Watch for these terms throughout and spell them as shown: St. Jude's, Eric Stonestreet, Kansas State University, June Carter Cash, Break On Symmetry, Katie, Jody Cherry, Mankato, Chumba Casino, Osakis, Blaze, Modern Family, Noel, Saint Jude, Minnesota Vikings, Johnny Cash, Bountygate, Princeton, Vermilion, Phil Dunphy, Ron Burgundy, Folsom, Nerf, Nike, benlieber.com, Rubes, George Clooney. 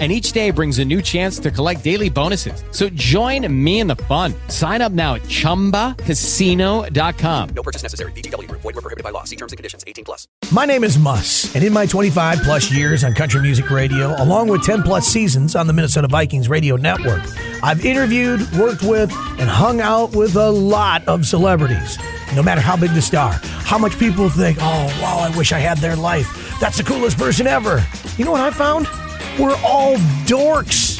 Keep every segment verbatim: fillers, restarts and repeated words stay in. And each day brings a new chance to collect daily bonuses. So join me in the fun. Sign up now at Chumba Casino dot com. No purchase necessary. V G W. Void where prohibited by law. See terms and conditions. eighteen plus. My name is Muss, and in my twenty-five plus years on country music radio, along with ten plus seasons on the Minnesota Vikings radio network, I've interviewed, worked with, and hung out with a lot of celebrities. No matter how big the star, how much people think, oh, wow, I wish I had their life. That's the coolest person ever. You know what I found? We're all dorks.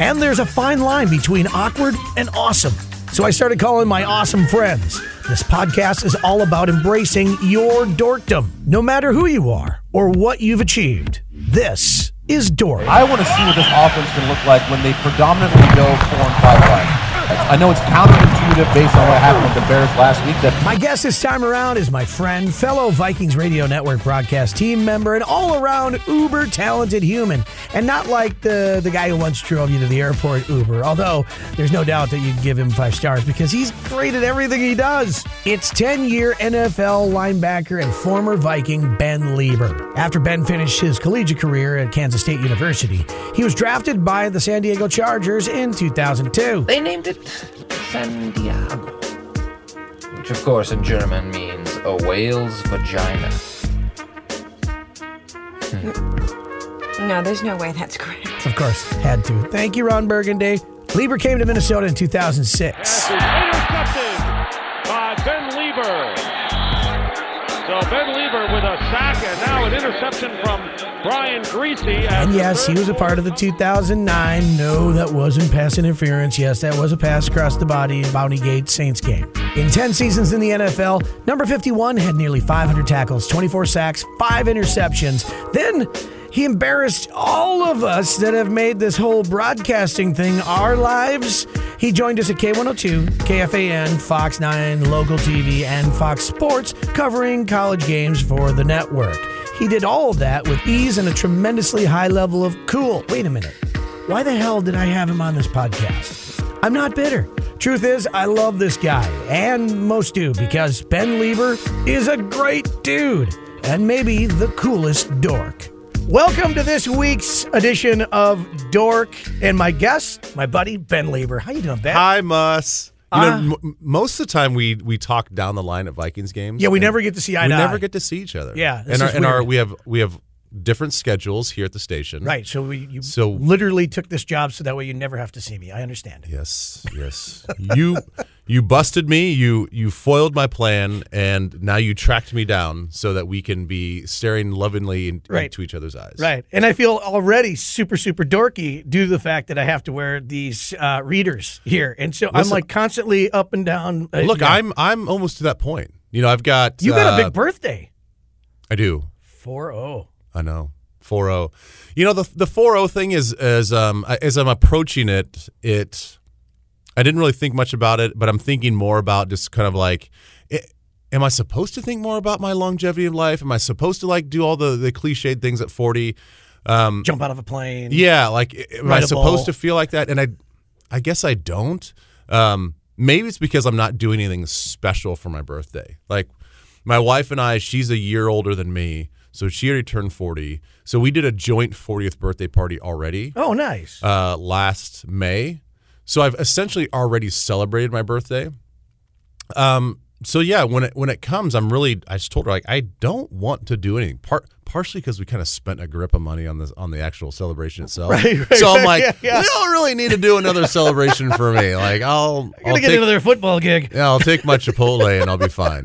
And there's a fine line between awkward and awesome. So I started calling my awesome friends. This podcast is all about embracing your dorkdom, no matter who you are or what you've achieved. This is Dork. I want to see what this offense can look like when they predominantly go four and five wide. I know it's counterintuitive based on what happened with the Bears last week. That my guest this time around is my friend, fellow Vikings Radio Network broadcast team member, and all-around uber-talented human. And not like the, the guy who once drove you to the airport Uber, although there's no doubt that you'd give him five stars because he's great at everything he does. It's ten-year N F L linebacker and former Viking Ben Lieber. After Ben finished his collegiate career at Kansas State University, he was drafted by the San Diego Chargers in two thousand two. They named it San Diego, which of course in German means a whale's vagina. Hmm. No, there's no way that's correct. Of course, had to. Thank you, Ron Burgundy. Lieber came to Minnesota in two thousand six. Pass is intercepted by Ben Lieber. So Ben Lieber with a sack and now an interception from Brian Griese. And yes, he was a part of the two thousand nine. No, that wasn't pass interference. Yes, that was a pass across the body in Bountygate Saints game. In ten seasons in the N F L, number fifty-one had nearly five hundred tackles, twenty-four sacks, five interceptions. Then he embarrassed all of us that have made this whole broadcasting thing our lives. He joined us at K one oh two, K F A N, Fox nine, local T V, and Fox Sports, covering college games for the network. He did all of that with ease and a tremendously high level of cool. Wait a minute. Why the hell did I have him on this podcast? I'm not bitter. Truth is, I love this guy, and most do, because Ben Lieber is a great dude, and maybe the coolest dork. Welcome to this week's edition of Dork, and my guest, my buddy, Ben Lieber. How you doing, Ben? Hi, Muss. You uh, know, m- most of the time we we talk down the line at Vikings games. Yeah, we never get to see eye to eye. We never get to see each other. Yeah, and our, and our we have we have different schedules here at the station. Right, so we you so, literally took this job so that way you never have to see me. I understand. Yes, yes. you you busted me. You you foiled my plan, and now you tracked me down so that we can be staring lovingly in, right. into each other's eyes. Right, and I feel already super, super dorky due to the fact that I have to wear these uh, readers here, and so Listen, I'm like constantly up and down. Uh, look, you know. I'm I'm almost to that point. You know, I've got you got uh, a big birthday. I do. four oh. I know. four oh. You know, the the four oh thing is as um as I'm approaching it, it. I didn't really think much about it, but I'm thinking more about just kind of like, it, am I supposed to think more about my longevity of life? Am I supposed to like do all the, the cliched things at forty? Um, Jump out of a plane. Yeah. Like, am I supposed to feel like that? And I, I guess I don't. Um, maybe it's because I'm not doing anything special for my birthday. Like my wife and I, she's a year older than me. So she already turned forty. So we did a joint fortieth birthday party already. Oh, nice. Uh, last May. So I've essentially already celebrated my birthday. Um, so yeah, when it when it comes, I'm really I just told her like I don't want to do anything. Part partially because we kind of spent a grip of money on this on the actual celebration itself. Right, right, so I'm like, yeah, yeah. we don't really need to do another celebration for me. Like I'll I gotta I'll get take, another football gig. Yeah, I'll take my Chipotle and I'll be fine.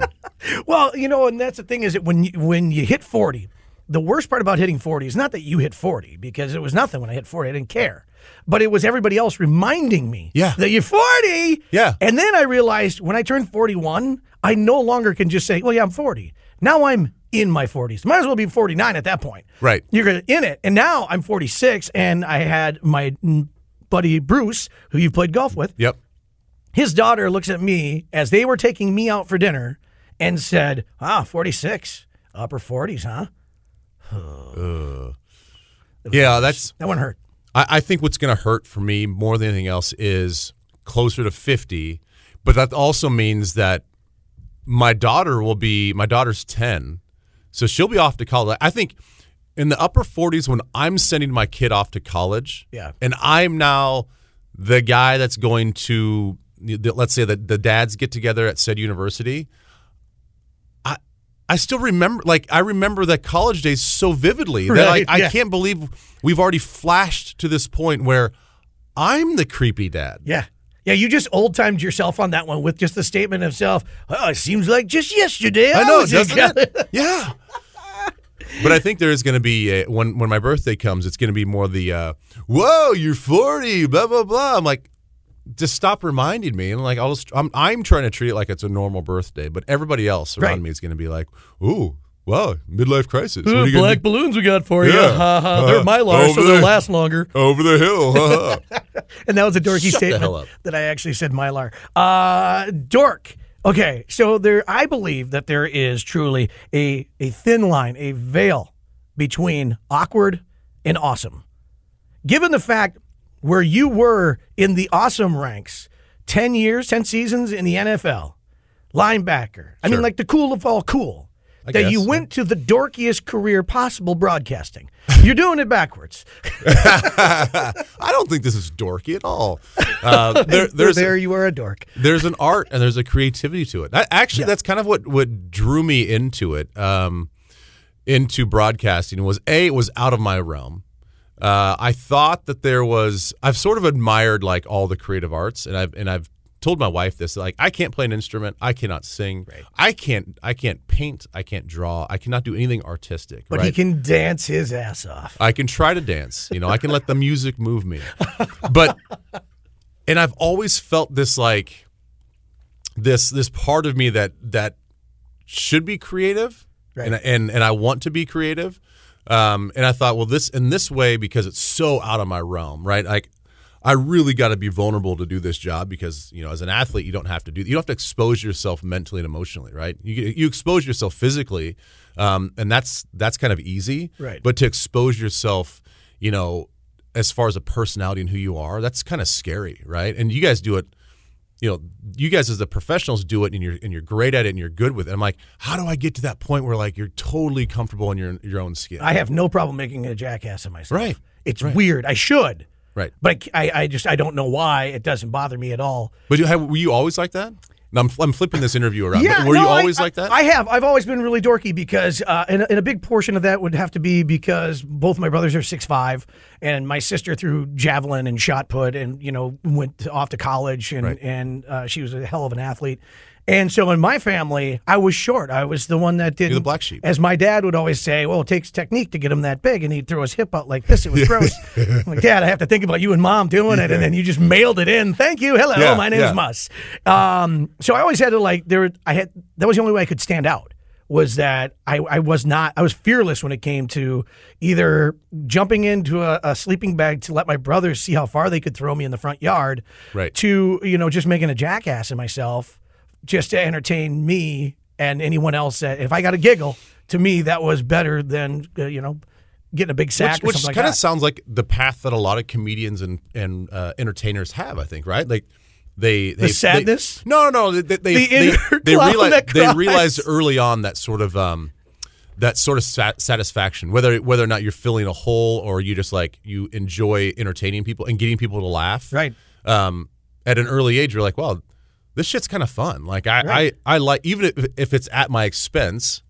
Well, you know, and that's the thing is that when you, when you hit forty, the worst part about hitting forty is not that you hit forty because it was nothing when I hit forty. I didn't care. But it was everybody else reminding me yeah. that you're forty. Yeah. And then I realized when I turned forty-one, I no longer can just say, well, yeah, I'm forty. Now I'm in my forties. Might as well be forty-nine at that point. Right. You're in it. And now I'm forty-six, and I had my buddy Bruce, who you've played golf with. Yep. His daughter looks at me as they were taking me out for dinner and said, ah, forty-six. Upper forties, huh? uh, yeah, that's that one hurt. I, I think what's going to hurt for me more than anything else is closer to fifty, but that also means that my daughter will be, my daughter's ten, so she'll be off to college. I think in the upper forties when I'm sending my kid off to college, yeah. and I'm now the guy that's going to, let's say that the dads get together at said university, I I still remember, like I remember that college days so vividly that right. I, I yeah. can't believe we've already flashed to this point where I'm the creepy dad. Yeah. Yeah, you just old-timed yourself on that one with just the statement of self. Oh, it seems like just yesterday. I, I know, doesn't it? Yeah. But I think there is going to be, a, when when my birthday comes, it's going to be more the, uh, whoa, you're forty, blah, blah, blah. I'm like, just stop reminding me. And like, I'll just, I'm I'm trying to treat it like it's a normal birthday, but everybody else around right. me is going to be like, ooh, wow, midlife crisis. Ooh, what are you black gonna balloons we got for yeah. you. Ha, ha. Uh, they're mylar, so they'll the, last longer. Over the hill. Ha, ha. And that was a dorky Shut statement that I actually said mylar. Uh, dork. Okay, so there. I believe that there is truly a, a thin line, a veil between awkward and awesome. Given the fact where you were in the awesome ranks, ten years, ten seasons in the N F L, linebacker. I sure. mean, like the cool of all cool. I that guess. You went to the dorkiest career possible, broadcasting. You're doing it backwards. I don't think this is dorky at all. Uh, there, there's there you are, a dork. There's an art and there's a creativity to it. I, actually, yeah. that's kind of what, what drew me into it, um, into broadcasting was, A, it was out of my realm. Uh, I thought that there was, I've sort of admired like all the creative arts, and I've and I've told my wife this, like, I can't play an instrument, I cannot sing, right. I can't I can't paint, I can't draw, I cannot do anything artistic. But right? he can dance his ass off. I can try to dance, you know, I can let the music move me. But, and I've always felt this, like, this this part of me that that should be creative, right. and, and, and I want to be creative. Um, and I thought, well, this in this way, because it's so out of my realm, right, like, I really got to be vulnerable to do this job because, you know, as an athlete, you don't have to do you don't have to expose yourself mentally and emotionally, right? You you expose yourself physically, um, and that's that's kind of easy, right? But to expose yourself, you know, as far as a personality and who you are, that's kind of scary, right? And you guys do it, you know, you guys as the professionals do it, and you're and you're great at it, and you're good with it. I'm like, how do I get to that point where like you're totally comfortable in your your own skin? I have no problem making a jackass of myself. Right? It's right. weird. I should. Right, but I, I just I don't know why it doesn't bother me at all. But you have, were you always like that? Now I'm I'm flipping this interview around. Yeah, were no, you always I, like that? I have. I've always been really dorky because, uh, and, and a big portion of that would have to be because both my brothers are six five, and my sister threw javelin and shot put, and you know went off to college, and right. and uh, she was a hell of an athlete. And so in my family, I was short. I was the one that didn't. You're the black sheep. As my dad would always say, well, it takes technique to get him that big. And he'd throw his hip out like this. It was gross. I'm like, Dad, I have to think about you and Mom doing it. And then you just mailed it in. Thank you. Hello. Yeah, my name yeah. is Mus. Um, so I always had to like, there. I had that was the only way I could stand out was that I, I was not, I was fearless when it came to either jumping into a, a sleeping bag to let my brothers see how far they could throw me in the front yard right. to, you know, just making a jackass of myself. Just to entertain me and anyone else. If I got a giggle, to me, that was better than, uh, you know, getting a big sack which, or something like that. Which kind of sounds like the path that a lot of comedians and, and uh, entertainers have, I think, right? Like they, they The sadness? They, no, no, no. They, they, the they, inner they, clown realize, that cries. They realized early on that sort of um, that sort of sat- satisfaction, whether whether or not you're filling a hole or you just like you enjoy entertaining people and getting people to laugh. Right. Um, at an early age, you're like, wow, this shit's kind of fun. Like, I, right. I, I like, even if, if it's at my expense,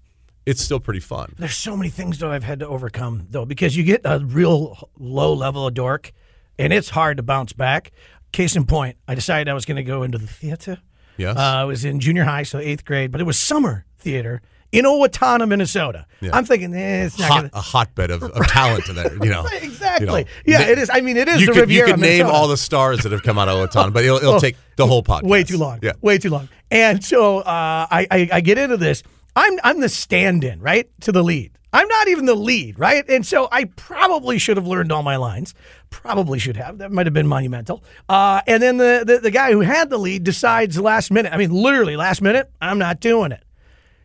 it's still pretty fun. There's so many things, though, I've had to overcome, though, because you get a real low level of dork, and it's hard to bounce back. Case in point, I decided I was going to go into the theater. Yes. Uh, I was in junior high, so eighth grade, but it was summer theater in Owatonna, Minnesota. Yeah. I'm thinking, eh, it's not Hot, gonna... a hotbed of, of talent in there, you know. Exactly. You know, yeah, they, it is. I mean, it is. You the could, Riviera, you could name Minnesota. All the stars that have come out of Owatonna, but it'll, it'll oh, take the whole podcast. Way too long. Yeah. Way too long. And so uh, I, I, I get into this. I'm I'm the stand-in, right, to the lead. I'm not even the lead, right? And so I probably should have learned all my lines. Probably should have. That might have been monumental. Uh, and then the, the the guy who had the lead decides last minute. I mean, literally last minute. I'm not doing it.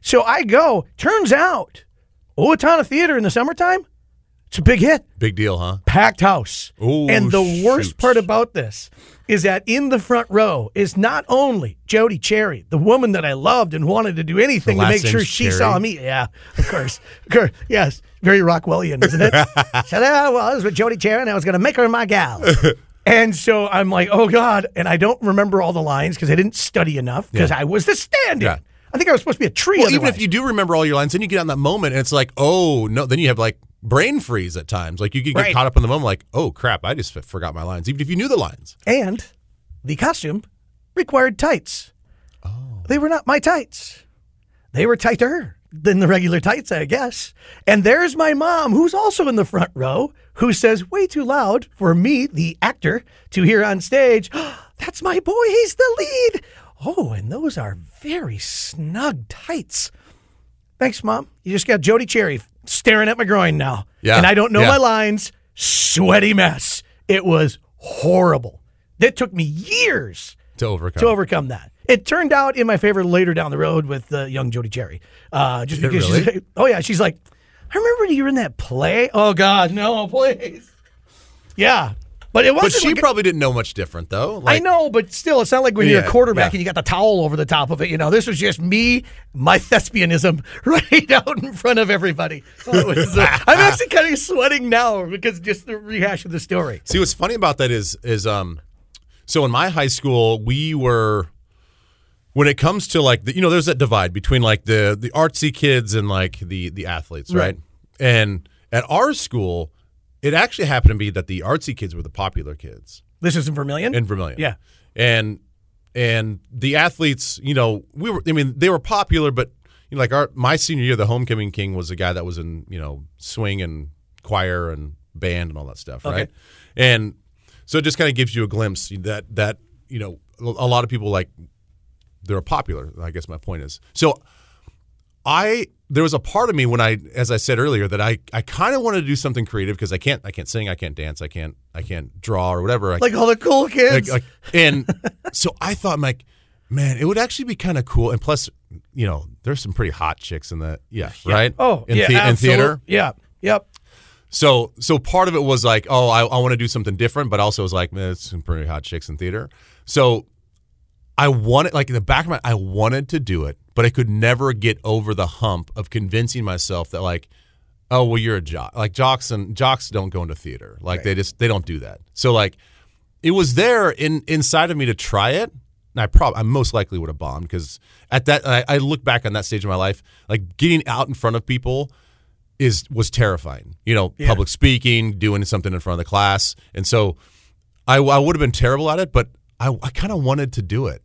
So I go, turns out Owatonna Theater in the summertime, it's a big hit. Big deal, huh? Packed house. Ooh, and the shoots. Worst part about this is that in the front row is not only Jody Cherry, the woman that I loved and wanted to do anything to make sure she Cherry. Saw me. Yeah, of course. Of course. Yes, very Rockwellian, isn't it? So there I was with Jody Cherry, and I was going to make her my gal. And so I'm like, oh, God. And I don't remember all the lines because I didn't study enough because yeah. I was the stand-in. Yeah. I think I was supposed to be a tree. Well, otherwise. Even if you do remember all your lines, then you get on that moment, and it's like, oh, no. Then you have, like, brain freeze at times. Like, you get right. caught up in the moment, like, oh, crap, I just forgot my lines, even if you knew the lines. And the costume required tights. Oh. They were not my tights. They were tighter than the regular tights, I guess. And there's my mom, who's also in the front row, who says way too loud for me, the actor, to hear on stage, oh, that's my boy, he's the lead. Oh, and those are very snug tights. Thanks, Mom. You just got Jody Cherry staring at my groin now. Yeah. And I don't know yeah. my lines. Sweaty mess. It was horrible. It took me years to overcome to overcome that. It turned out in my favor later down the road with uh, young Jody Cherry. Uh, just because really? she's like, oh, yeah. She's like, I remember you were in that play. Oh, God, no, please. Yeah. But it wasn't. But she like, probably didn't know much different, though. Like, I know, but still, it's not like when yeah, you're a quarterback yeah. and you got the towel over the top of it. You know, this was just me, my thespianism, right out in front of everybody. Oh, it was, uh, I'm actually kind of sweating now because just the rehash of the story. See, what's funny about that is, is um, so in my high school, we were, when it comes to like, the, you know, there's that divide between like the the artsy kids and like the the athletes, right? right? And at our school, it actually happened to be that the artsy kids were the popular kids. This is in Vermilion? In Vermilion. Yeah. And and the athletes, you know, we were I mean, they were popular, but you know, like our my senior year, the homecoming king was a guy that was in, you know, swing and choir and band and all that stuff, okay. right? And so it just kind of gives you a glimpse that that, you know, a lot of people like they're popular, I guess my point is. So I there was a part of me when I, as I said earlier, that I, I kind of wanted to do something creative because I can't I can't sing, I can't dance, I can't I can't draw or whatever. I, like all the cool kids. Like, like, and so I thought, I'm like, man, it would actually be kind of cool. And plus, you know, there's some pretty hot chicks in the yeah, yeah. right? Oh, in yeah, the, in theater, yeah, yep. So so part of it was like, oh, I, I want to do something different, but also it was like, man, there's some pretty hot chicks in theater. So I wanted, like in the back of my, I wanted to do it. But I could never get over the hump of convincing myself that, like, oh, well, you're a jock. Like, jocks and jocks don't go into theater. Like, right. they just they don't do that. So, like, it was there in inside of me to try it. And I probably I most likely would have bombed because at that I, I look back on that stage of my life, like getting out in front of people is was terrifying. You know, yeah. public speaking, doing something in front of the class, and so I, I would have been terrible at it. But I, I kind of wanted to do it,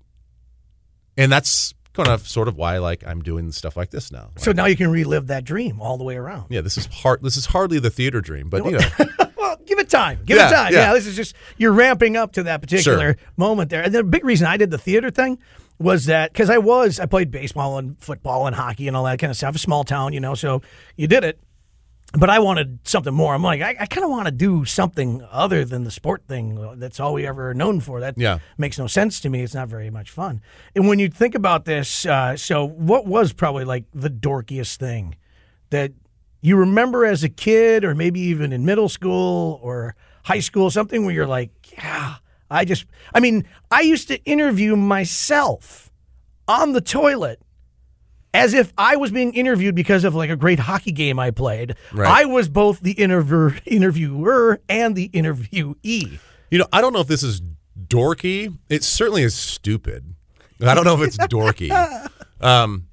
and that's. Kind of sort of why like I'm doing stuff like this now. Like, so now you can relive that dream all the way around. Yeah, this is hard. This is hardly the theater dream, but you know. Well, give it time. Give yeah, it time. Yeah. yeah, this is just you're ramping up to that particular sure. moment there. And the big reason I did the theater thing was that because I was I played baseball and football and hockey and all that kind of stuff. A small town, you know, so you did it. But I wanted something more. I'm like, I, I kind of want to do something other than the sport thing. That's all we ever are known for. That yeah. makes no sense to me. It's not very much fun. And when you think about this, uh, so what was probably like the dorkiest thing that you remember as a kid or maybe even in middle school or high school, something where you're like, yeah, I just, I mean, I used to interview myself on the toilet. As if I was being interviewed because of like a great hockey game I played. Right. I was both the interviewer, interviewer and the interviewee. You know, I don't know if this is dorky. It certainly is stupid. I don't know if it's dorky. Um,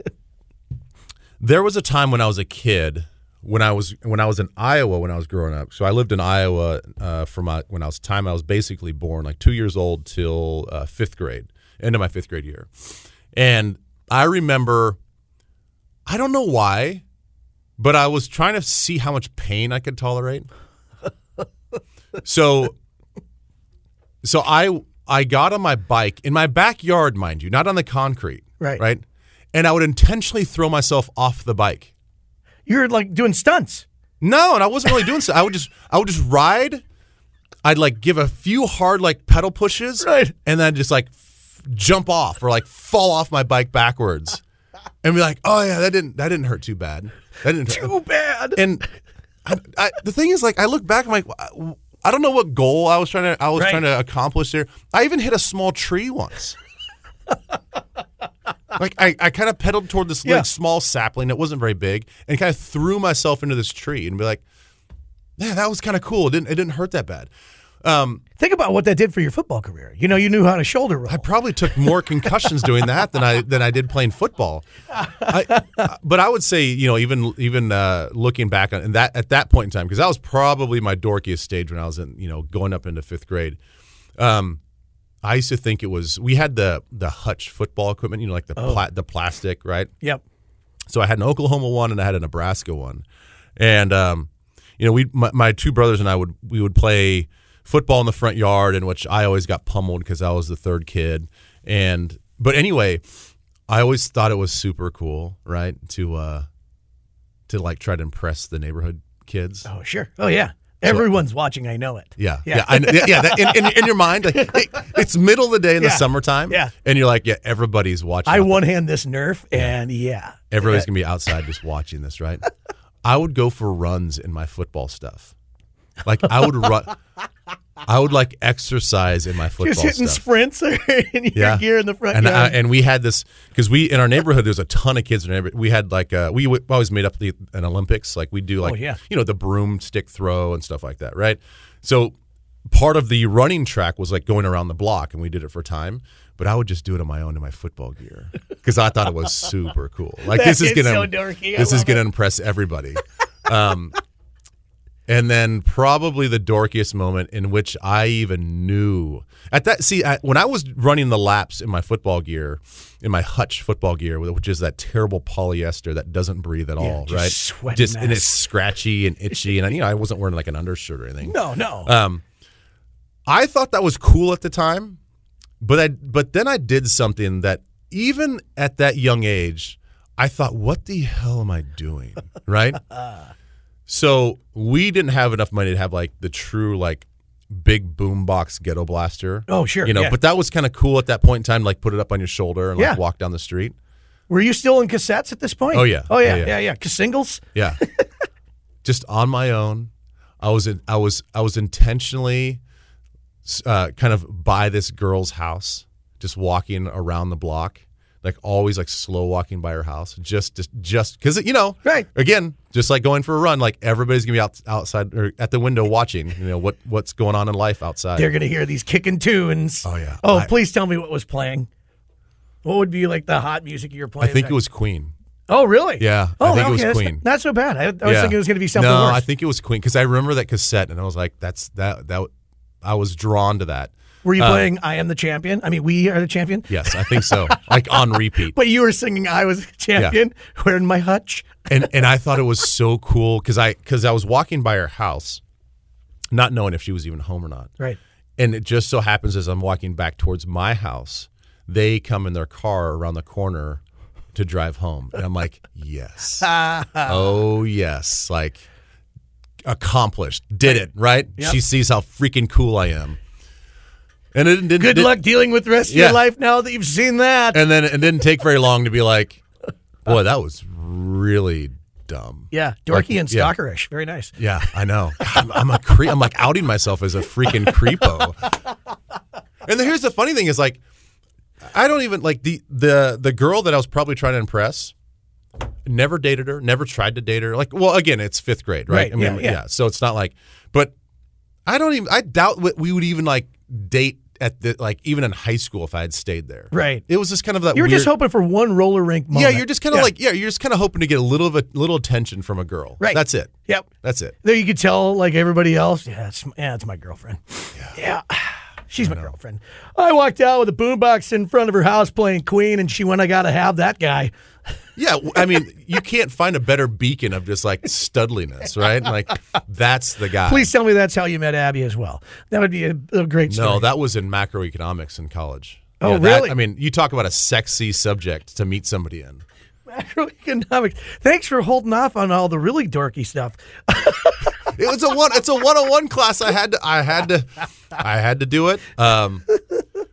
there was a time when I was a kid, when I was when I was in Iowa when I was growing up. So I lived in Iowa uh, from my, when I was time I was basically born, like two years old till uh, fifth grade, end of my fifth grade year, and I remember. I don't know why, but I was trying to see how much pain I could tolerate. So so I I got on my bike in my backyard, mind you, not on the concrete. Right. Right. And I would intentionally throw myself off the bike. You're like doing stunts. No, and I wasn't really doing stunts. I would just I would just ride. I'd like give a few hard like pedal pushes. Right. And then just like f- jump off or like fall off my bike backwards. and be like, oh yeah, that didn't that didn't hurt too bad. That didn't hurt too bad. And I, I, the thing is, like, I look back, I'm like, I don't know what goal I was trying to I was right. trying to accomplish there. I even hit a small tree once. Like I, I kind of pedaled toward this yeah. like small sapling that wasn't very big, and kind of threw myself into this tree and be like, yeah, that was kind of cool. It didn't it didn't hurt that bad. Um, Think about what that did for your football career. You know, you knew how to shoulder roll. I probably took more concussions doing that than I than I did playing football. I, but I would say, you know, even even uh, looking back on that at that point in time, because that was probably my dorkiest stage when I was in, you know, going up into fifth grade. Um, I used to think it was we had the the Hutch football equipment, you know, like the oh. pla- the plastic, right? Yep. So I had an Oklahoma one and I had a Nebraska one, and um, you know, we my, my two brothers and I would we would play football in the front yard, in which I always got pummeled because I was the third kid. And but anyway, I always thought it was super cool, right? To uh, to like try to impress the neighborhood kids. Oh sure, oh yeah, everyone's so, watching. I know it. Yeah, yeah, yeah. I, yeah that, in, in, in your mind, like, it, it's middle of the day in yeah. the summertime. Yeah, and you're like, yeah, everybody's watching. I one hand this Nerf, and yeah, yeah. everybody's yeah. gonna be outside just watching this, right? I would go for runs in my football stuff. Like I would run, I would like exercise in my football stuff. Just hitting stuff. Sprints in your yeah. gear in the front. And, I, and we had this because we in our neighborhood there's a ton of kids in our neighborhood. We had like uh, we w- always made up the, an Olympics, like we do like oh, yeah. you know the broomstick throw and stuff like that, right? So part of the running track was like going around the block, and we did it for time. But I would just do it on my own in my football gear because I thought it was super cool. Like this is, is gonna so dorky. This is gonna it. impress everybody. Um, And then probably the dorkiest moment in which I even knew at that. See, I, when I was running the laps in my football gear, in my Hutch football gear, which is that terrible polyester that doesn't breathe at yeah, all, just right? Sweat just mess. And it's scratchy and itchy, and you know I wasn't wearing like an undershirt or anything. No, no. Um, I thought that was cool at the time, but I but then I did something that even at that young age, I thought, what the hell am I doing, right? So we didn't have enough money to have like the true like big boombox ghetto blaster. Oh sure, you know. Yeah. But that was kind of cool at that point in time. Like put it up on your shoulder and yeah. like walk down the street. Were you still in cassettes at this point? Oh yeah, oh yeah, oh, yeah, yeah. yeah. Singles. Yeah. Just on my own, I was in, I was I was intentionally uh, kind of by this girl's house, just walking around the block. Like always, like slow walking by her house, just just just because you know, right? Again, just like going for a run, like everybody's gonna be out, outside or at the window watching, you know, what what's going on in life outside. They're gonna hear these kicking tunes. Oh yeah. Oh, I, please tell me what was playing. What would be like the hot music you're playing? I think back? It was Queen. Oh really? Yeah. Oh, I think okay. it was Queen. That's not, not so bad. I, I was yeah. thinking it was gonna be something. No, worse. I think it was Queen because I remember that cassette and I was like, that's that that I was drawn to that. Were you playing uh, I Am the Champion? I mean, we are the champion? Yes, I think so. Like on repeat. But you were singing I Was the Champion yeah. wearing my Hutch. And and I thought it was so cool because I, because I was walking by her house, not knowing if she was even home or not. Right. And it just so happens as I'm walking back towards my house, they come in their car around the corner to drive home. And I'm like, yes. Oh, yes. Like accomplished. Did it, right? Yep. She sees how freaking cool I am. And it didn't, Good it, luck dealing with the rest of yeah. your life now that you've seen that. And then it didn't take very long to be like, boy, that was really dumb. Yeah, dorky like, and stalkerish. Yeah. Very nice. Yeah, I know. I'm, I'm a creep. I'm like outing myself as a freaking creepo. And here's the funny thing is like, I don't even like the the the girl that I was probably trying to impress. Never dated her. Never tried to date her. Like, well, again, it's fifth grade, right? right I mean, yeah, yeah. yeah. So it's not like, but I don't even. I doubt we would even like date. At the like even in high school if I had stayed there. Right. It was just kind of that You were weird, just hoping for one roller rink moment. Yeah, you're just kind of yeah. like yeah, you're just kind of hoping to get a little of a little attention from a girl. Right. That's it. Yep. That's it. There you could tell like everybody else, yeah, it's yeah, it's my girlfriend. Yeah. yeah. She's my girlfriend. I walked out with a boombox in front of her house playing Queen and she went, I got to have that guy. Yeah, I mean, you can't find a better beacon of just like studliness, right? Like that's the guy. Please tell me that's how you met Abby as well. That would be a, a great story. No, that was in macroeconomics in college. Oh, yeah, really? That, I mean, you talk about a sexy subject to meet somebody in. Macroeconomics. Thanks for holding off on all the really dorky stuff. It was a one. It's a one-on-one class. I had to. I had to. I had to do it. Um,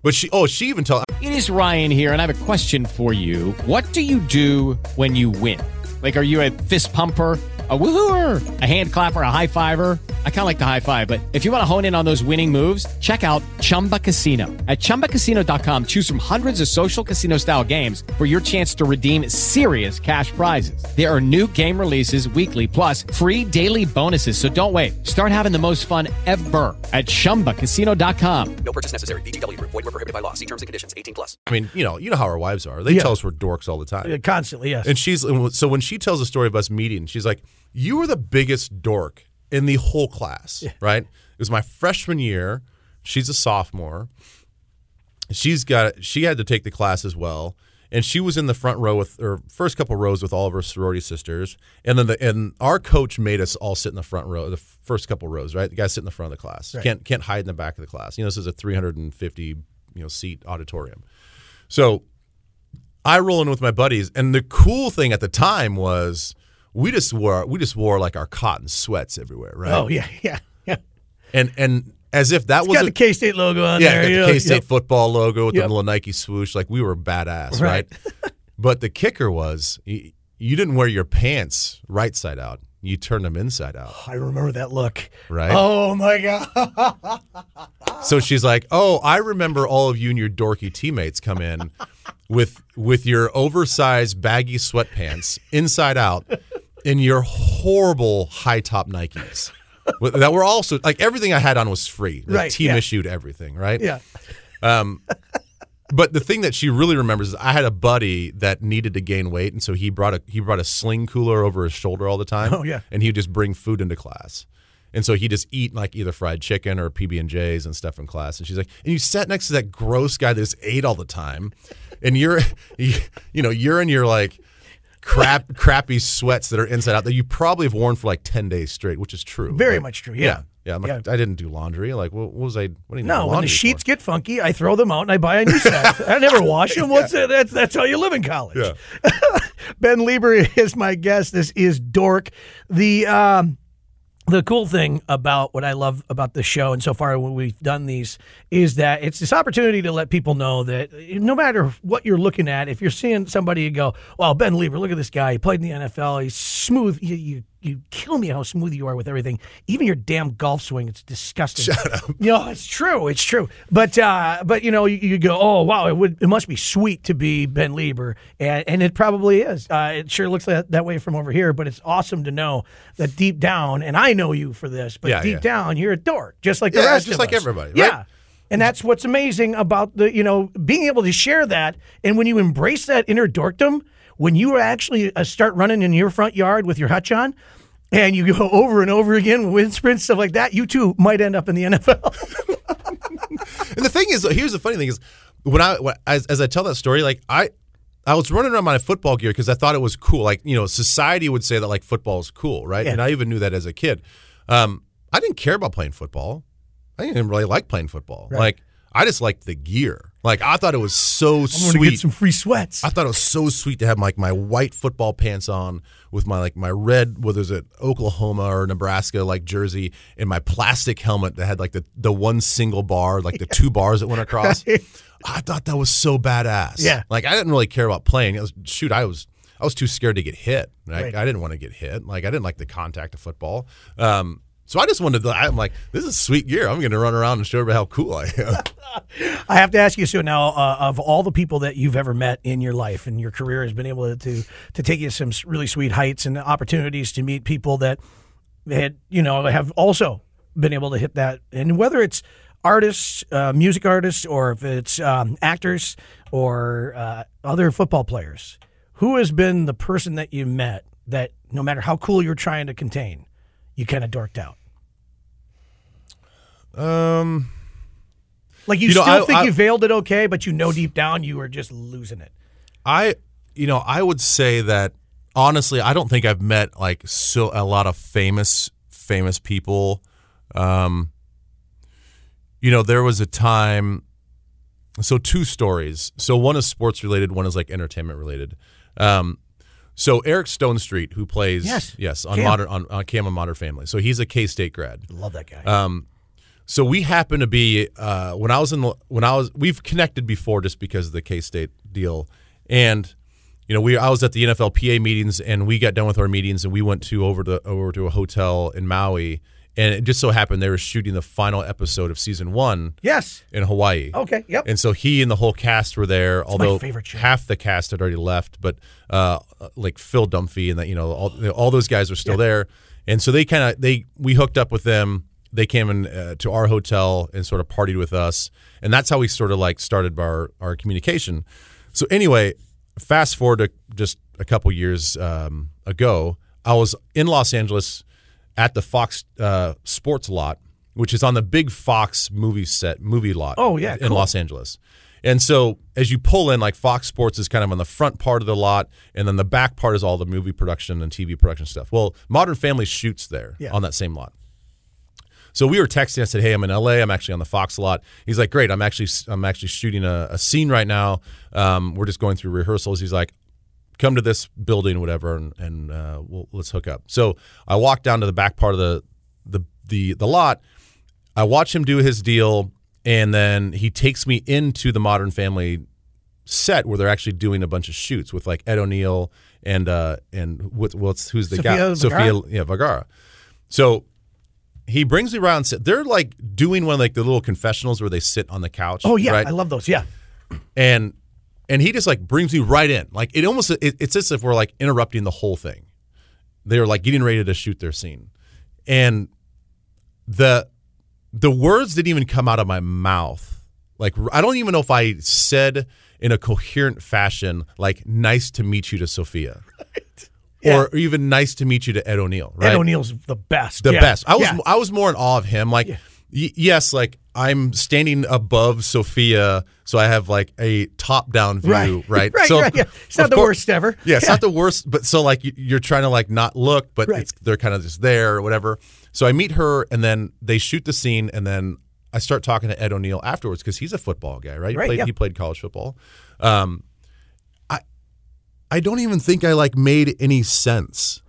But she, oh, she even told. It is Ryan here, and I have a question for you. What do you do when you win? Like, are you a fist pumper? A woohooer, a hand clapper, a high fiver. I kind of like the high five, but if you want to hone in on those winning moves, check out Chumba Casino. At Chumba Casino dot com, choose from hundreds of social casino style games for your chance to redeem serious cash prizes. There are new game releases weekly, plus free daily bonuses. So don't wait. Start having the most fun ever at Chumba Casino dot com. No purchase necessary. V G W Group. Void where prohibited by law. See terms and conditions. eighteen plus. I mean, you know, you know how our wives are. They yeah. tell us we're dorks all the time. Yeah, constantly, yes. And she's so when she tells a story of us meeting, she's like, you were the biggest dork in the whole class, yeah. right? It was my freshman year. She's a sophomore. She's got she had to take the class as well, and she was in the front row with or first couple rows with all of her sorority sisters. And then the and our coach made us all sit in the front row, the first couple rows, right? The guys sit in the front of the class. Right. Can't can't hide in the back of the class. You know, this is a three hundred fifty you know seat auditorium. So I roll in with my buddies, and the cool thing at the time was. We just wore we just wore like our cotton sweats everywhere, right? Oh yeah, yeah, yeah. And and as if that it's was got a, the K-State logo on yeah, there. Yeah, got the K-State yep. football logo with yep. the little Nike swoosh. Like we were badass, right? right? But the kicker was you, you didn't wear your pants right side out. You turned them inside out. Oh, I remember that look. Right? Oh my god. So she's like, "Oh, I remember all of you and your dorky teammates come in with with your oversized baggy sweatpants inside out." In your horrible high top Nikes that were also like everything I had on was free. Like, right. Team yeah. issued everything. Right. Yeah. Um, but the thing that she really remembers is I had a buddy that needed to gain weight. And so he brought a, he brought a sling cooler over his shoulder all the time. Oh yeah. And he would just bring food into class. And so he just eat like either fried chicken or P B and J's and stuff in class. And she's like, and you sat next to that gross guy that just ate all the time. And you're, you, you know, you're in your like, Crap, crappy sweats that are inside out that you probably have worn for like ten days straight, which is true. Very like, much true. Yeah, yeah. yeah, like, yeah. I didn't do laundry. Like, what, what was I? What do you no, when the sheets for? Get funky, I throw them out and I buy a new set. I never wash them. What's yeah. that's that's how you live in college. Yeah. Ben Lieber is my guest. This is Dork. The um, the cool thing about what I love about the show and so far when we've done these is that it's this opportunity to let people know that no matter what you're looking at, if you're seeing somebody you go, well, Ben Lieber, look at this guy. He played in the N F L. He's smooth. You, you, you kill me how smooth you are with everything. Even your damn golf swing, it's disgusting. Shut up. You know, it's true. It's true. But, uh, but you know, you, you go, oh, wow, it would, it must be sweet to be Ben Lieber. And, and it probably is. Uh, it sure looks that, that way from over here, but it's awesome to know that deep down, and I know you for this, but yeah, deep yeah. down, you're a dork, just like the yeah, rest just of like us. Just like everybody, right? Yeah. And that's what's amazing about the, you know, being able to share that. And when you embrace that inner dorkdom, when you actually start running in your front yard with your hutch on and you go over and over again with wind sprints, stuff like that, you too might end up in the N F L. And the thing is, here's the funny thing is when I, when, as, as I tell that story, like I, I was running around my football gear because I thought it was cool. Like, you know, society would say that like football is cool. Right. Yeah. And I even knew that as a kid. Um, I didn't care about playing football. I didn't really like playing football. Right. Like, I just liked the gear. Like, I thought it was so I'm sweet. I'm going to get some free sweats. I thought it was so sweet to have, like, my white football pants on with my, like, my red, whether it's an Oklahoma or Nebraska, like, jersey, and my plastic helmet that had, like, the, the one single bar, like, the yeah. two bars that went across. Right. I thought that was so badass. Yeah. Like, I didn't really care about playing. It was, shoot, I was I was too scared to get hit. Like, right. I didn't want to get hit. Like, I didn't like the contact of football. Um So I just wanted to, I'm like, this is sweet gear. I'm going to run around and show everybody how cool I am. I have to ask you, so now, uh, of all the people that you've ever met in your life and your career has been able to to take you to some really sweet heights and opportunities to meet people that had, you know, have also been able to hit that. And whether it's artists, uh, music artists, or if it's um, actors or uh, other football players, who has been the person that you met that no matter how cool you're trying to contain, you kind of dorked out? Um, like you, you know, still I, think I, you veiled it okay, but you know deep down you were just losing it. I, you know, I would say that honestly, I don't think I've met like so a lot of famous famous people. Um, you know, there was a time. So two stories. So one is sports related. One is like entertainment related. Um, So Eric Stonestreet, who plays yes, yes on Cam. Modern on, on Cam and Modern Family, so he's a K-State grad. Love that guy. Um, So we happen to be uh, when I was in the, when I was we've connected before just because of the K-State deal, and you know we I was at the N F L P A meetings, and we got done with our meetings, and we went to over to over to a hotel in Maui, and it just so happened they were shooting the final episode of season one. Yes, in Hawaii. Okay, yep. And so he and the whole cast were there, it's although half the cast had already left, but uh, like Phil Dunphy and that you know all all those guys were still yeah. there, and so they kind of they we hooked up with them. They came in uh, to our hotel and sort of partied with us. And that's how we sort of like started our, our communication. So anyway, fast forward to just a couple years um, ago, I was in Los Angeles at the Fox uh, Sports lot, which is on the big Fox movie set, movie lot oh, yeah, in cool. Los Angeles. And so as you pull in, like Fox Sports is kind of on the front part of the lot, and then the back part is all the movie production and T V production stuff. Well, Modern Family shoots there yeah. on that same lot. So we were texting. I said, "Hey, I'm in L A. I'm actually on the Fox lot." He's like, "Great. I'm actually I'm actually shooting a, a scene right now. Um, we're just going through rehearsals." He's like, "Come to this building, whatever, and, and uh, we'll, let's hook up." So I walked down to the back part of the the the the lot. I watch him do his deal, and then he takes me into the Modern Family set where they're actually doing a bunch of shoots with like Ed O'Neill and uh, and what's well, who's the Sophia guy Vergara. Sophia yeah, Vergara. So. He brings me around and sit. They're like doing one of like the little confessionals where they sit on the couch. Oh yeah, right? I love those. Yeah, and and he just like brings me right in. Like it almost it, it's as if we're like interrupting the whole thing. They were like getting ready to shoot their scene, and the the words didn't even come out of my mouth. Like I don't even know if I said in a coherent fashion like "nice to meet you" to Sophia. Right. Yeah. Or even "nice to meet you" to Ed O'Neill, right? Ed O'Neill's the best. The yeah. best. I was yeah. I was more in awe of him. Like, yeah. y- yes, like I'm standing above Sophia, so I have like a top-down view, right? Right, right, so, right yeah. It's not the course, worst ever. Yeah, it's yeah. not the worst, but so like you're trying to like not look, but right. it's, they're kind of just there or whatever. So I meet her, and then they shoot the scene, and then I start talking to Ed O'Neill afterwards because he's a football guy, right? He, right, played, yeah. he played college football. Um I don't even think I like made any sense.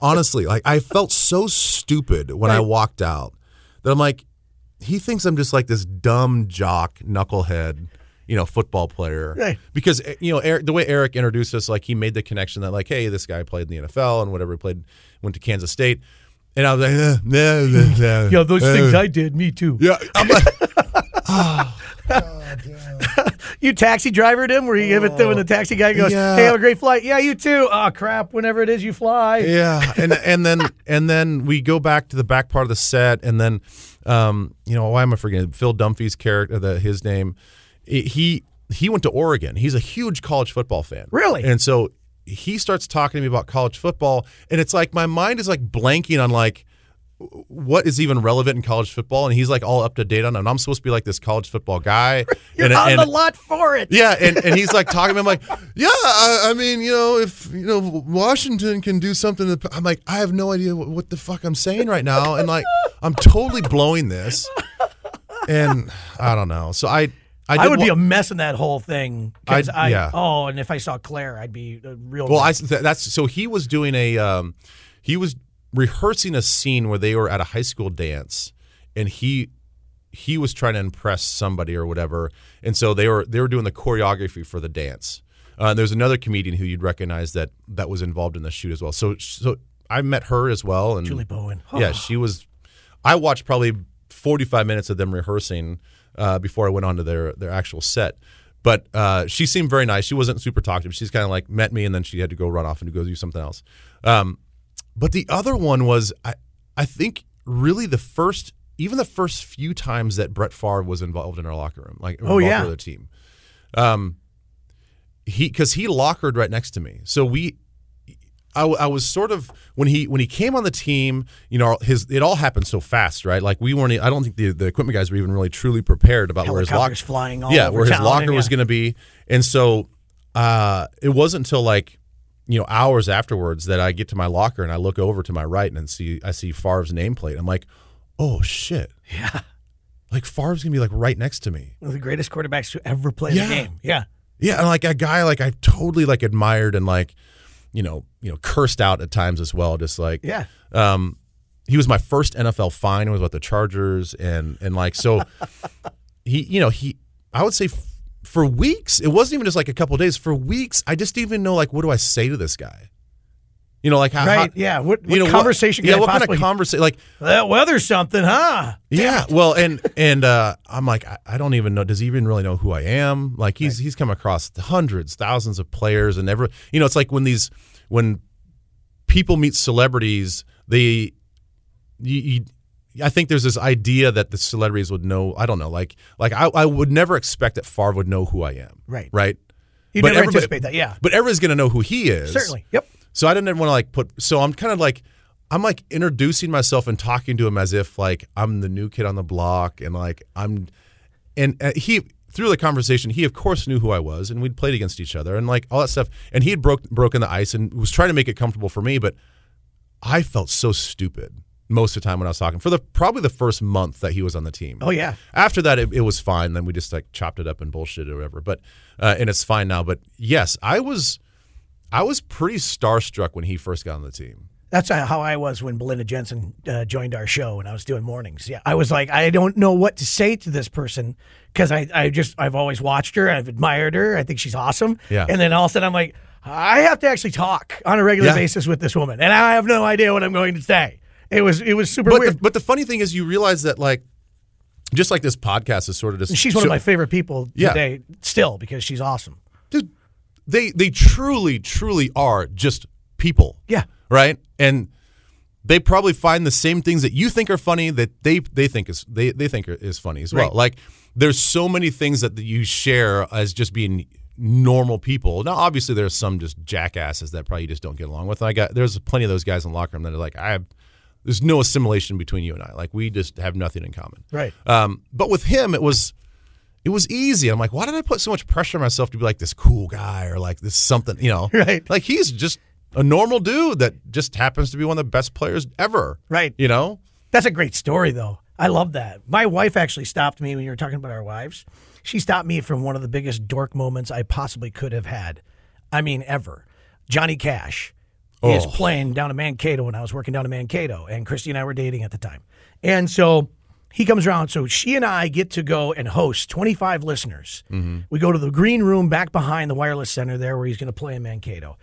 Honestly, like I felt so stupid when right. I walked out that I'm like, he thinks I'm just like this dumb jock, knucklehead, you know, football player. Right. Because you know, Eric, the way Eric introduced us, like he made the connection that like, hey, this guy played in the N F L and whatever, he played, went to Kansas State, and I was like, eh, nah, nah, nah, yeah, those uh, things I did, me too. Yeah, I'm like, oh. God, yeah. You taxi drivered him where you oh, give it to him and the taxi guy goes, yeah. hey, have a great flight. Yeah, you too. Oh, crap, whenever it is you fly. Yeah, and and then and then we go back to the back part of the set, and then, um, you know, why am I forgetting? Phil Dunphy's character, the, his name, he he went to Oregon. He's a huge college football fan. Really? And so he starts talking to me about college football, and it's like my mind is like blanking on like, what is even relevant in college football? And he's like all up to date on it. And I'm supposed to be like this college football guy. You're and, on and, the lot for it. Yeah. And, and he's like talking to me. I'm like, yeah, I, I mean, you know, if, you know, Washington can do something. To, I'm like, I have no idea what, what the fuck I'm saying right now. And like, I'm totally blowing this. And I don't know. So I, I, I would wa- be a mess in that whole thing. I, I yeah. Oh, and if I saw Claire, I'd be a real. Well, I, that's, so he was doing a, um, he was, rehearsing a scene where they were at a high school dance, and he he was trying to impress somebody or whatever, and so they were they were doing the choreography for the dance. Uh, there's another comedian who you'd recognize that that was involved in the shoot as well. So so I met her as well, and Julie Bowen. Oh. Yeah, she was. I watched probably forty-five minutes of them rehearsing uh, before I went on to their their actual set. But uh, she seemed very nice. She wasn't super talkative. She's kind of like met me, and then she had to go run off and go do something else. Um, But the other one was, I, I think, really the first, even the first few times that Brett Favre was involved in our locker room, like oh yeah, the team, um, he because he lockered right next to me, so we, I, I was sort of when he when he came on the team, you know, his it all happened so fast, right? Like we weren't, I don't think the, the equipment guys were even really truly prepared about where his locker flying, all yeah, where his locker and, yeah. was going to be, and so uh, it wasn't until like. You know, hours afterwards that I get to my locker and I look over to my right and see I see Favre's nameplate. I'm like, oh shit, yeah, like Favre's gonna be like right next to me. One of the greatest quarterbacks to ever play yeah. the game. Yeah, yeah, and like a guy like I totally like admired and like, you know, you know, cursed out at times as well. Just like yeah, um, he was my first N F L fine. It was about the Chargers and and like so. he you know he I would say f- for weeks it wasn't even just like a couple of days. For weeks I just didn't even know like what do I say to this guy. You know, like how, right? How, yeah, what, what you know, conversation? What, yeah, what kind of conversation? Like that weather, something, huh? Yeah. Well, and and uh, I'm like, I, I don't even know. Does he even really know who I am? Like he's right. he's come across hundreds, thousands of players, and every you know, it's like when these when people meet celebrities, they, you, you, I think there's this idea that the celebrities would know. I don't know, like like I, I would never expect that Favre would know who I am. Right. Right. You never anticipate that. Yeah. But everyone's going to know who he is. Certainly. Yep. So I didn't want to like put. So I'm kind of like, I'm like introducing myself and talking to him as if like I'm the new kid on the block, and like I'm, and he through the conversation he of course knew who I was, and we'd played against each other and like all that stuff, and he had broke broken the ice and was trying to make it comfortable for me, but I felt so stupid most of the time when I was talking for the probably the first month that he was on the team. Oh yeah. After that it, it was fine. Then we just like chopped it up and bullshit or whatever. But uh, and it's fine now. But yes, I was. I was pretty starstruck when he first got on the team. That's how I was when Belinda Jensen uh, joined our show and I was doing mornings. Yeah, I was like, I don't know what to say to this person because I, I just, I've always watched her. I've admired her. I think she's awesome. Yeah. And then all of a sudden I'm like, I have to actually talk on a regular yeah. basis with this woman. And I have no idea what I'm going to say. It was, it was super but weird. The, but the funny thing is you realize that like, just like this podcast is sort of just. She's one so, of my favorite people today yeah. still because she's awesome. Dude. They they truly, truly are just people. Yeah. Right? And they probably find the same things that you think are funny that they, they think is they, they think are, is funny as well. Right. Like there's so many things that you share as just being normal people. Now obviously there's some just jackasses that probably you just don't get along with. And I got there's plenty of those guys in the locker room that are like, I have there's no assimilation between you and I. Like we just have nothing in common. Right. Um, but with him it was It was easy. I'm like, why did I put so much pressure on myself to be like this cool guy or like this something, you know? Right. Like he's just a normal dude that just happens to be one of the best players ever. Right. You know? That's a great story, though. I love that. My wife actually stopped me when you were talking about our wives. She stopped me from one of the biggest dork moments I possibly could have had. I mean, ever. Johnny Cash oh. is playing down in Mankato when I was working down in Mankato, and Christy and I were dating at the time. And so... he comes around, so she and I get to go and host twenty-five listeners. Mm-hmm. We go to the green room back behind the wireless center there where he's going to play in Mankato.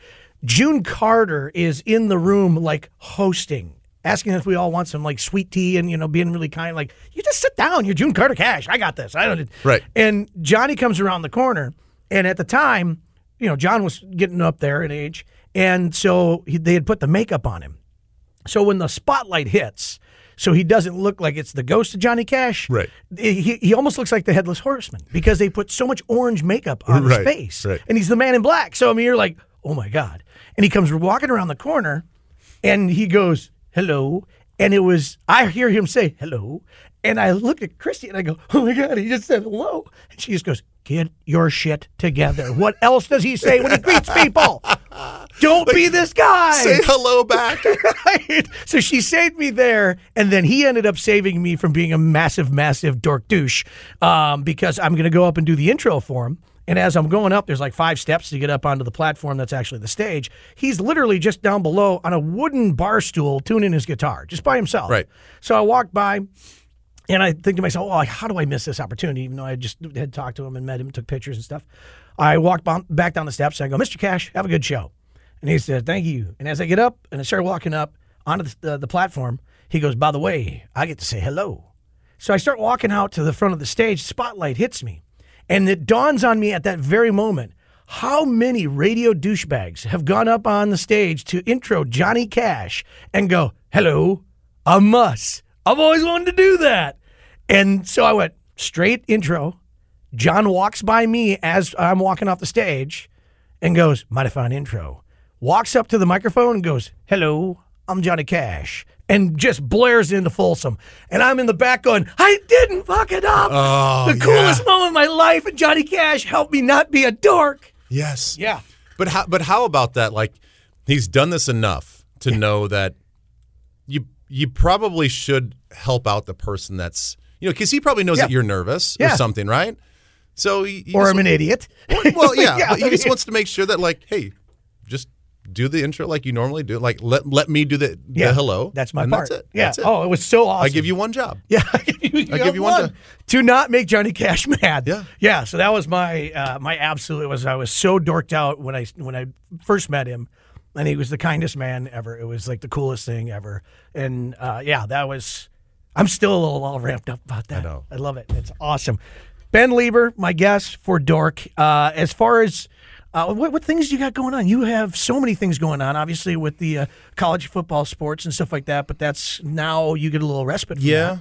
June Carter is in the room, like, hosting, asking if we all want some, like, sweet tea and, you know, being really kind. Like, you just sit down. You're June Carter Cash. I got this. I don't. Right. And Johnny comes around the corner, and at the time, you know, John was getting up there in age, and so he, they had put the makeup on him. So when the spotlight hits... so he doesn't look like it's the ghost of Johnny Cash. Right. He he almost looks like the Headless Horseman because they put so much orange makeup on right, his face. Right. And he's the Man in Black. So, I mean, you're like, oh, my God. And he comes walking around the corner, and he goes, hello. And it was, I hear him say, hello. And I looked at Christy, and I go, oh, my God, he just said hello. And she just goes, get your shit together. What else does he say when he greets people? Don't like, be this guy. Say hello back. Right? So she saved me there, and then he ended up saving me from being a massive, massive dork douche um, because I'm going to go up and do the intro for him. And as I'm going up, there's like five steps to get up onto the platform that's actually the stage. He's literally just down below on a wooden bar stool tuning his guitar just by himself. Right. So I walked by. And I think to myself, oh, how do I miss this opportunity? Even though I just had talked to him and met him, took pictures and stuff. I walked back down the steps. And I go, Mister Cash, have a good show. And he said, thank you. And as I get up and I start walking up onto the, uh, the platform, he goes, by the way, I get to say hello. So I start walking out to the front of the stage. Spotlight hits me. And it dawns on me at that very moment, how many radio douchebags have gone up on the stage to intro Johnny Cash and go, hello, I'm us. I've always wanted to do that. And so I went straight intro. John walks by me as I'm walking off the stage and goes, might have found intro. Walks up to the microphone and goes, hello, I'm Johnny Cash. And just blares into Folsom. And I'm in the back going, I didn't fuck it up. Oh, the coolest yeah. moment of my life. And Johnny Cash helped me not be a dork. Yes. Yeah. But how, but how about that? Like, he's done this enough to yeah. know that you you probably should help out the person that's, you know, because he probably knows yeah. that you're nervous yeah. or something, right? So, he, he or I'm an idiot. Well, yeah, yeah. He just wants to make sure that, like, hey, just do the intro like you normally do. Like, let let me do the, yeah, the hello. That's my and part. That's it. Yeah. That's it. Oh, it was so awesome. I give you one job. Yeah. I give you, you I give you one, one job. To not make Johnny Cash mad. Yeah. Yeah. So that was my uh, my absolute was I was so dorked out when I when I first met him, and he was the kindest man ever. It was like the coolest thing ever. And uh, yeah, that was. I'm still a little all ramped up about that. I know. I love it. It's awesome. Ben Lieber, my guest for Dork. Uh, as far as uh, what, what things you got going on? You have so many things going on, obviously, with the uh, college football sports and stuff like that, but that's now you get a little respite from yeah. that.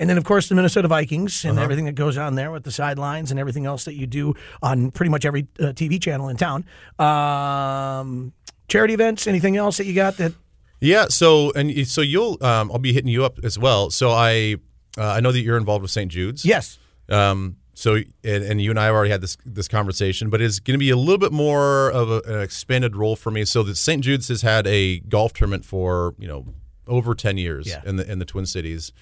And then, of course, the Minnesota Vikings and uh-huh. everything that goes on there with the sidelines and everything else that you do on pretty much every uh, T V channel in town. Um, charity events, anything else that you got that? Yeah, so and so you'll um, I'll be hitting you up as well. So I uh, I know that you're involved with Saint Jude's. Yes. Um, so and, and you and I have already had this this conversation, but it's going to be a little bit more of a, an expanded role for me. So the Saint Jude's has had a golf tournament for you know over ten years yeah. in the in the Twin Cities,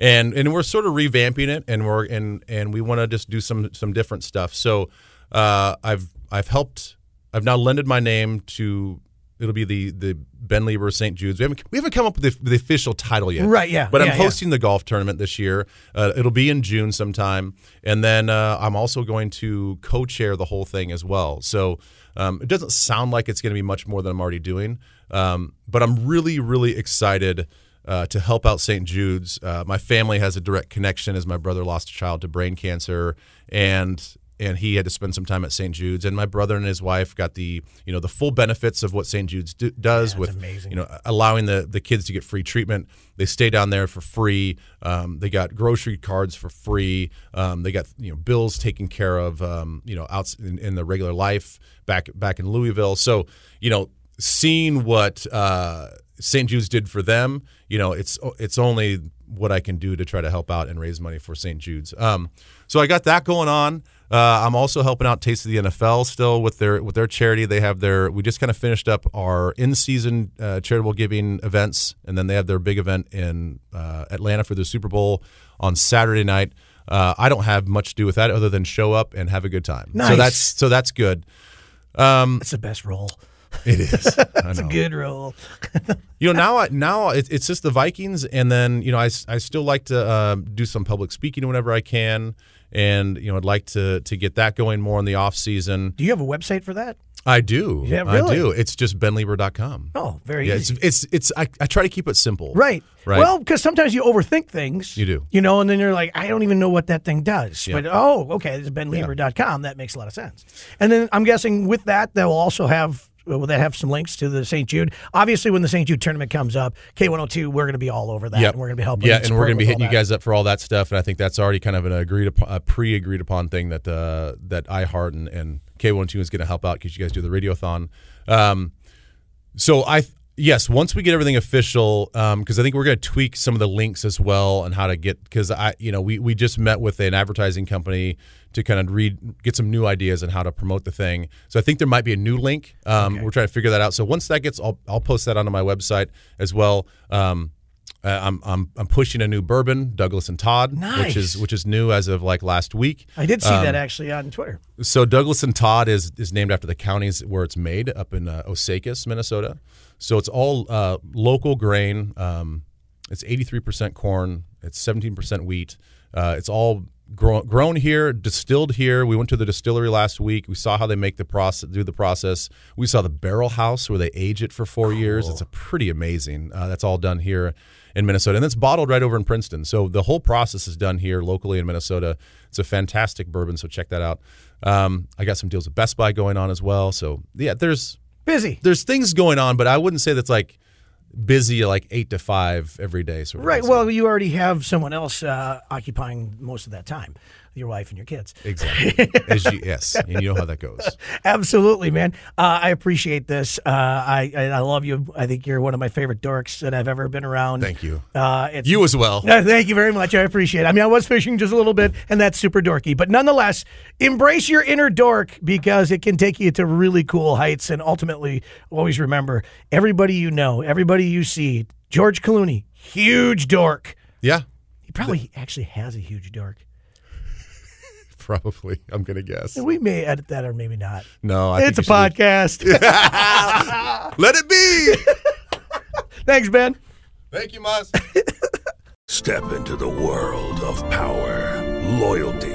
and and we're sort of revamping it, and we're and and we want to just do some some different stuff. So uh, I've I've helped I've now lended my name to. It'll be the the Ben Lieber Saint Jude's. We haven't we haven't come up with the, the official title yet, right? Yeah, but yeah, I'm hosting yeah. the golf tournament this year. Uh, it'll be in June sometime, and then uh, I'm also going to co-chair the whole thing as well. So um, it doesn't sound like it's going to be much more than I'm already doing, um, but I'm really really excited uh, to help out Saint Jude's. Uh, my family has a direct connection, as my brother lost a child to brain cancer, and. And he had to spend some time at Saint Jude's, and my brother and his wife got the you know the full benefits of what Saint Jude's do, does yeah, with amazing. you know allowing the, the kids to get free treatment. They stay down there for free. Um, they got grocery cards for free. Um, they got you know bills taken care of um, you know out in, in the regular life back back in Louisville. So you know seeing what uh, Saint Jude's did for them, you know it's it's only what I can do to try to help out and raise money for Saint Jude's. Um, so I got that going on. Uh, I'm also helping out Taste of the N F L still with their with their charity. They have their we just kind of finished up our in-season uh, charitable giving events, and then they have their big event in uh, Atlanta for the Super Bowl on Saturday night. Uh, I don't have much to do with that other than show up and have a good time. Nice. So that's so that's good. Um, that's the best role. It is. It's a good role. you know, now I, now it, it's just the Vikings, and then you know I, I still like to uh, do some public speaking whenever I can. And, you know, I'd like to to get that going more in the off season. Do you have a website for that? I do. Yeah, really? I do. It's just ben lieber dot com. Oh, very yeah, easy. It's, it's, it's I, I try to keep it simple. Right. Right. Well, because sometimes you overthink things. You do. You know, and then you're like, I don't even know what that thing does. Yeah. But, oh, okay, it's ben lieber dot com. Yeah. That makes a lot of sense. And then I'm guessing with that, they'll also have... Will that have some links to the Saint Jude? Obviously, when the Saint Jude tournament comes up, K one oh two, we're going to be all over that. Yep. And we're going to be helping. Yeah, and we're going to be hitting you guys up for all that stuff. And I think that's already kind of an agreed upon, a pre-agreed upon thing that uh, that iHeart and, and K one oh two is going to help out because you guys do the radiothon. Um, so I yes, once we get everything official, because um, I think we're going to tweak some of the links as well and how to get because I you know we we just met with an advertising company. To kind of read, get some new ideas on how to promote the thing. So I think there might be a new link. Um, okay. We're trying to figure that out. So once that gets, I'll, I'll post that onto my website as well. Um, I'm I'm I'm pushing a new bourbon, Douglas and Todd, nice. which is which is new as of like last week. I did see um, that actually on Twitter. So Douglas and Todd is is named after the counties where it's made up in uh, Osakis, Minnesota. So it's all uh, local grain. Um, it's eighty-three percent corn. It's seventeen percent wheat. Uh, it's all grown here, distilled here. We went to the distillery last week. We saw how they make the process, do the process. We saw the barrel house where they age it for four cool. years. It's a pretty amazing. Uh, that's all done here in Minnesota, and it's bottled right over in Princeton. So the whole process is done here locally in Minnesota. It's a fantastic bourbon. So check that out. Um, I got some deals with Best Buy going on as well. So yeah, there's busy. There's things going on, but I wouldn't say that's like. Busy like eight to five every day. Sort of right. Well, so. You already have someone else uh, occupying most of that time, your wife and your kids. Exactly. As you, yes. And you know how that goes. Absolutely, man. Uh, I appreciate this. Uh, I I love you. I think you're one of my favorite dorks that I've ever been around. Thank you. Uh, it's, you as well. No, thank you very much. I appreciate it. I mean, I was fishing just a little bit, and that's super dorky. But nonetheless, embrace your inner dork because it can take you to really cool heights. And ultimately, always remember, everybody you know, everybody you see, George Clooney, huge dork. Yeah. He probably the- actually has a huge dork. Probably, I'm going to guess. We may edit that or maybe not. No, I it's think a podcast. Let it be. Thanks, Ben. Thank you, Moss. Step into the world of power, loyalty,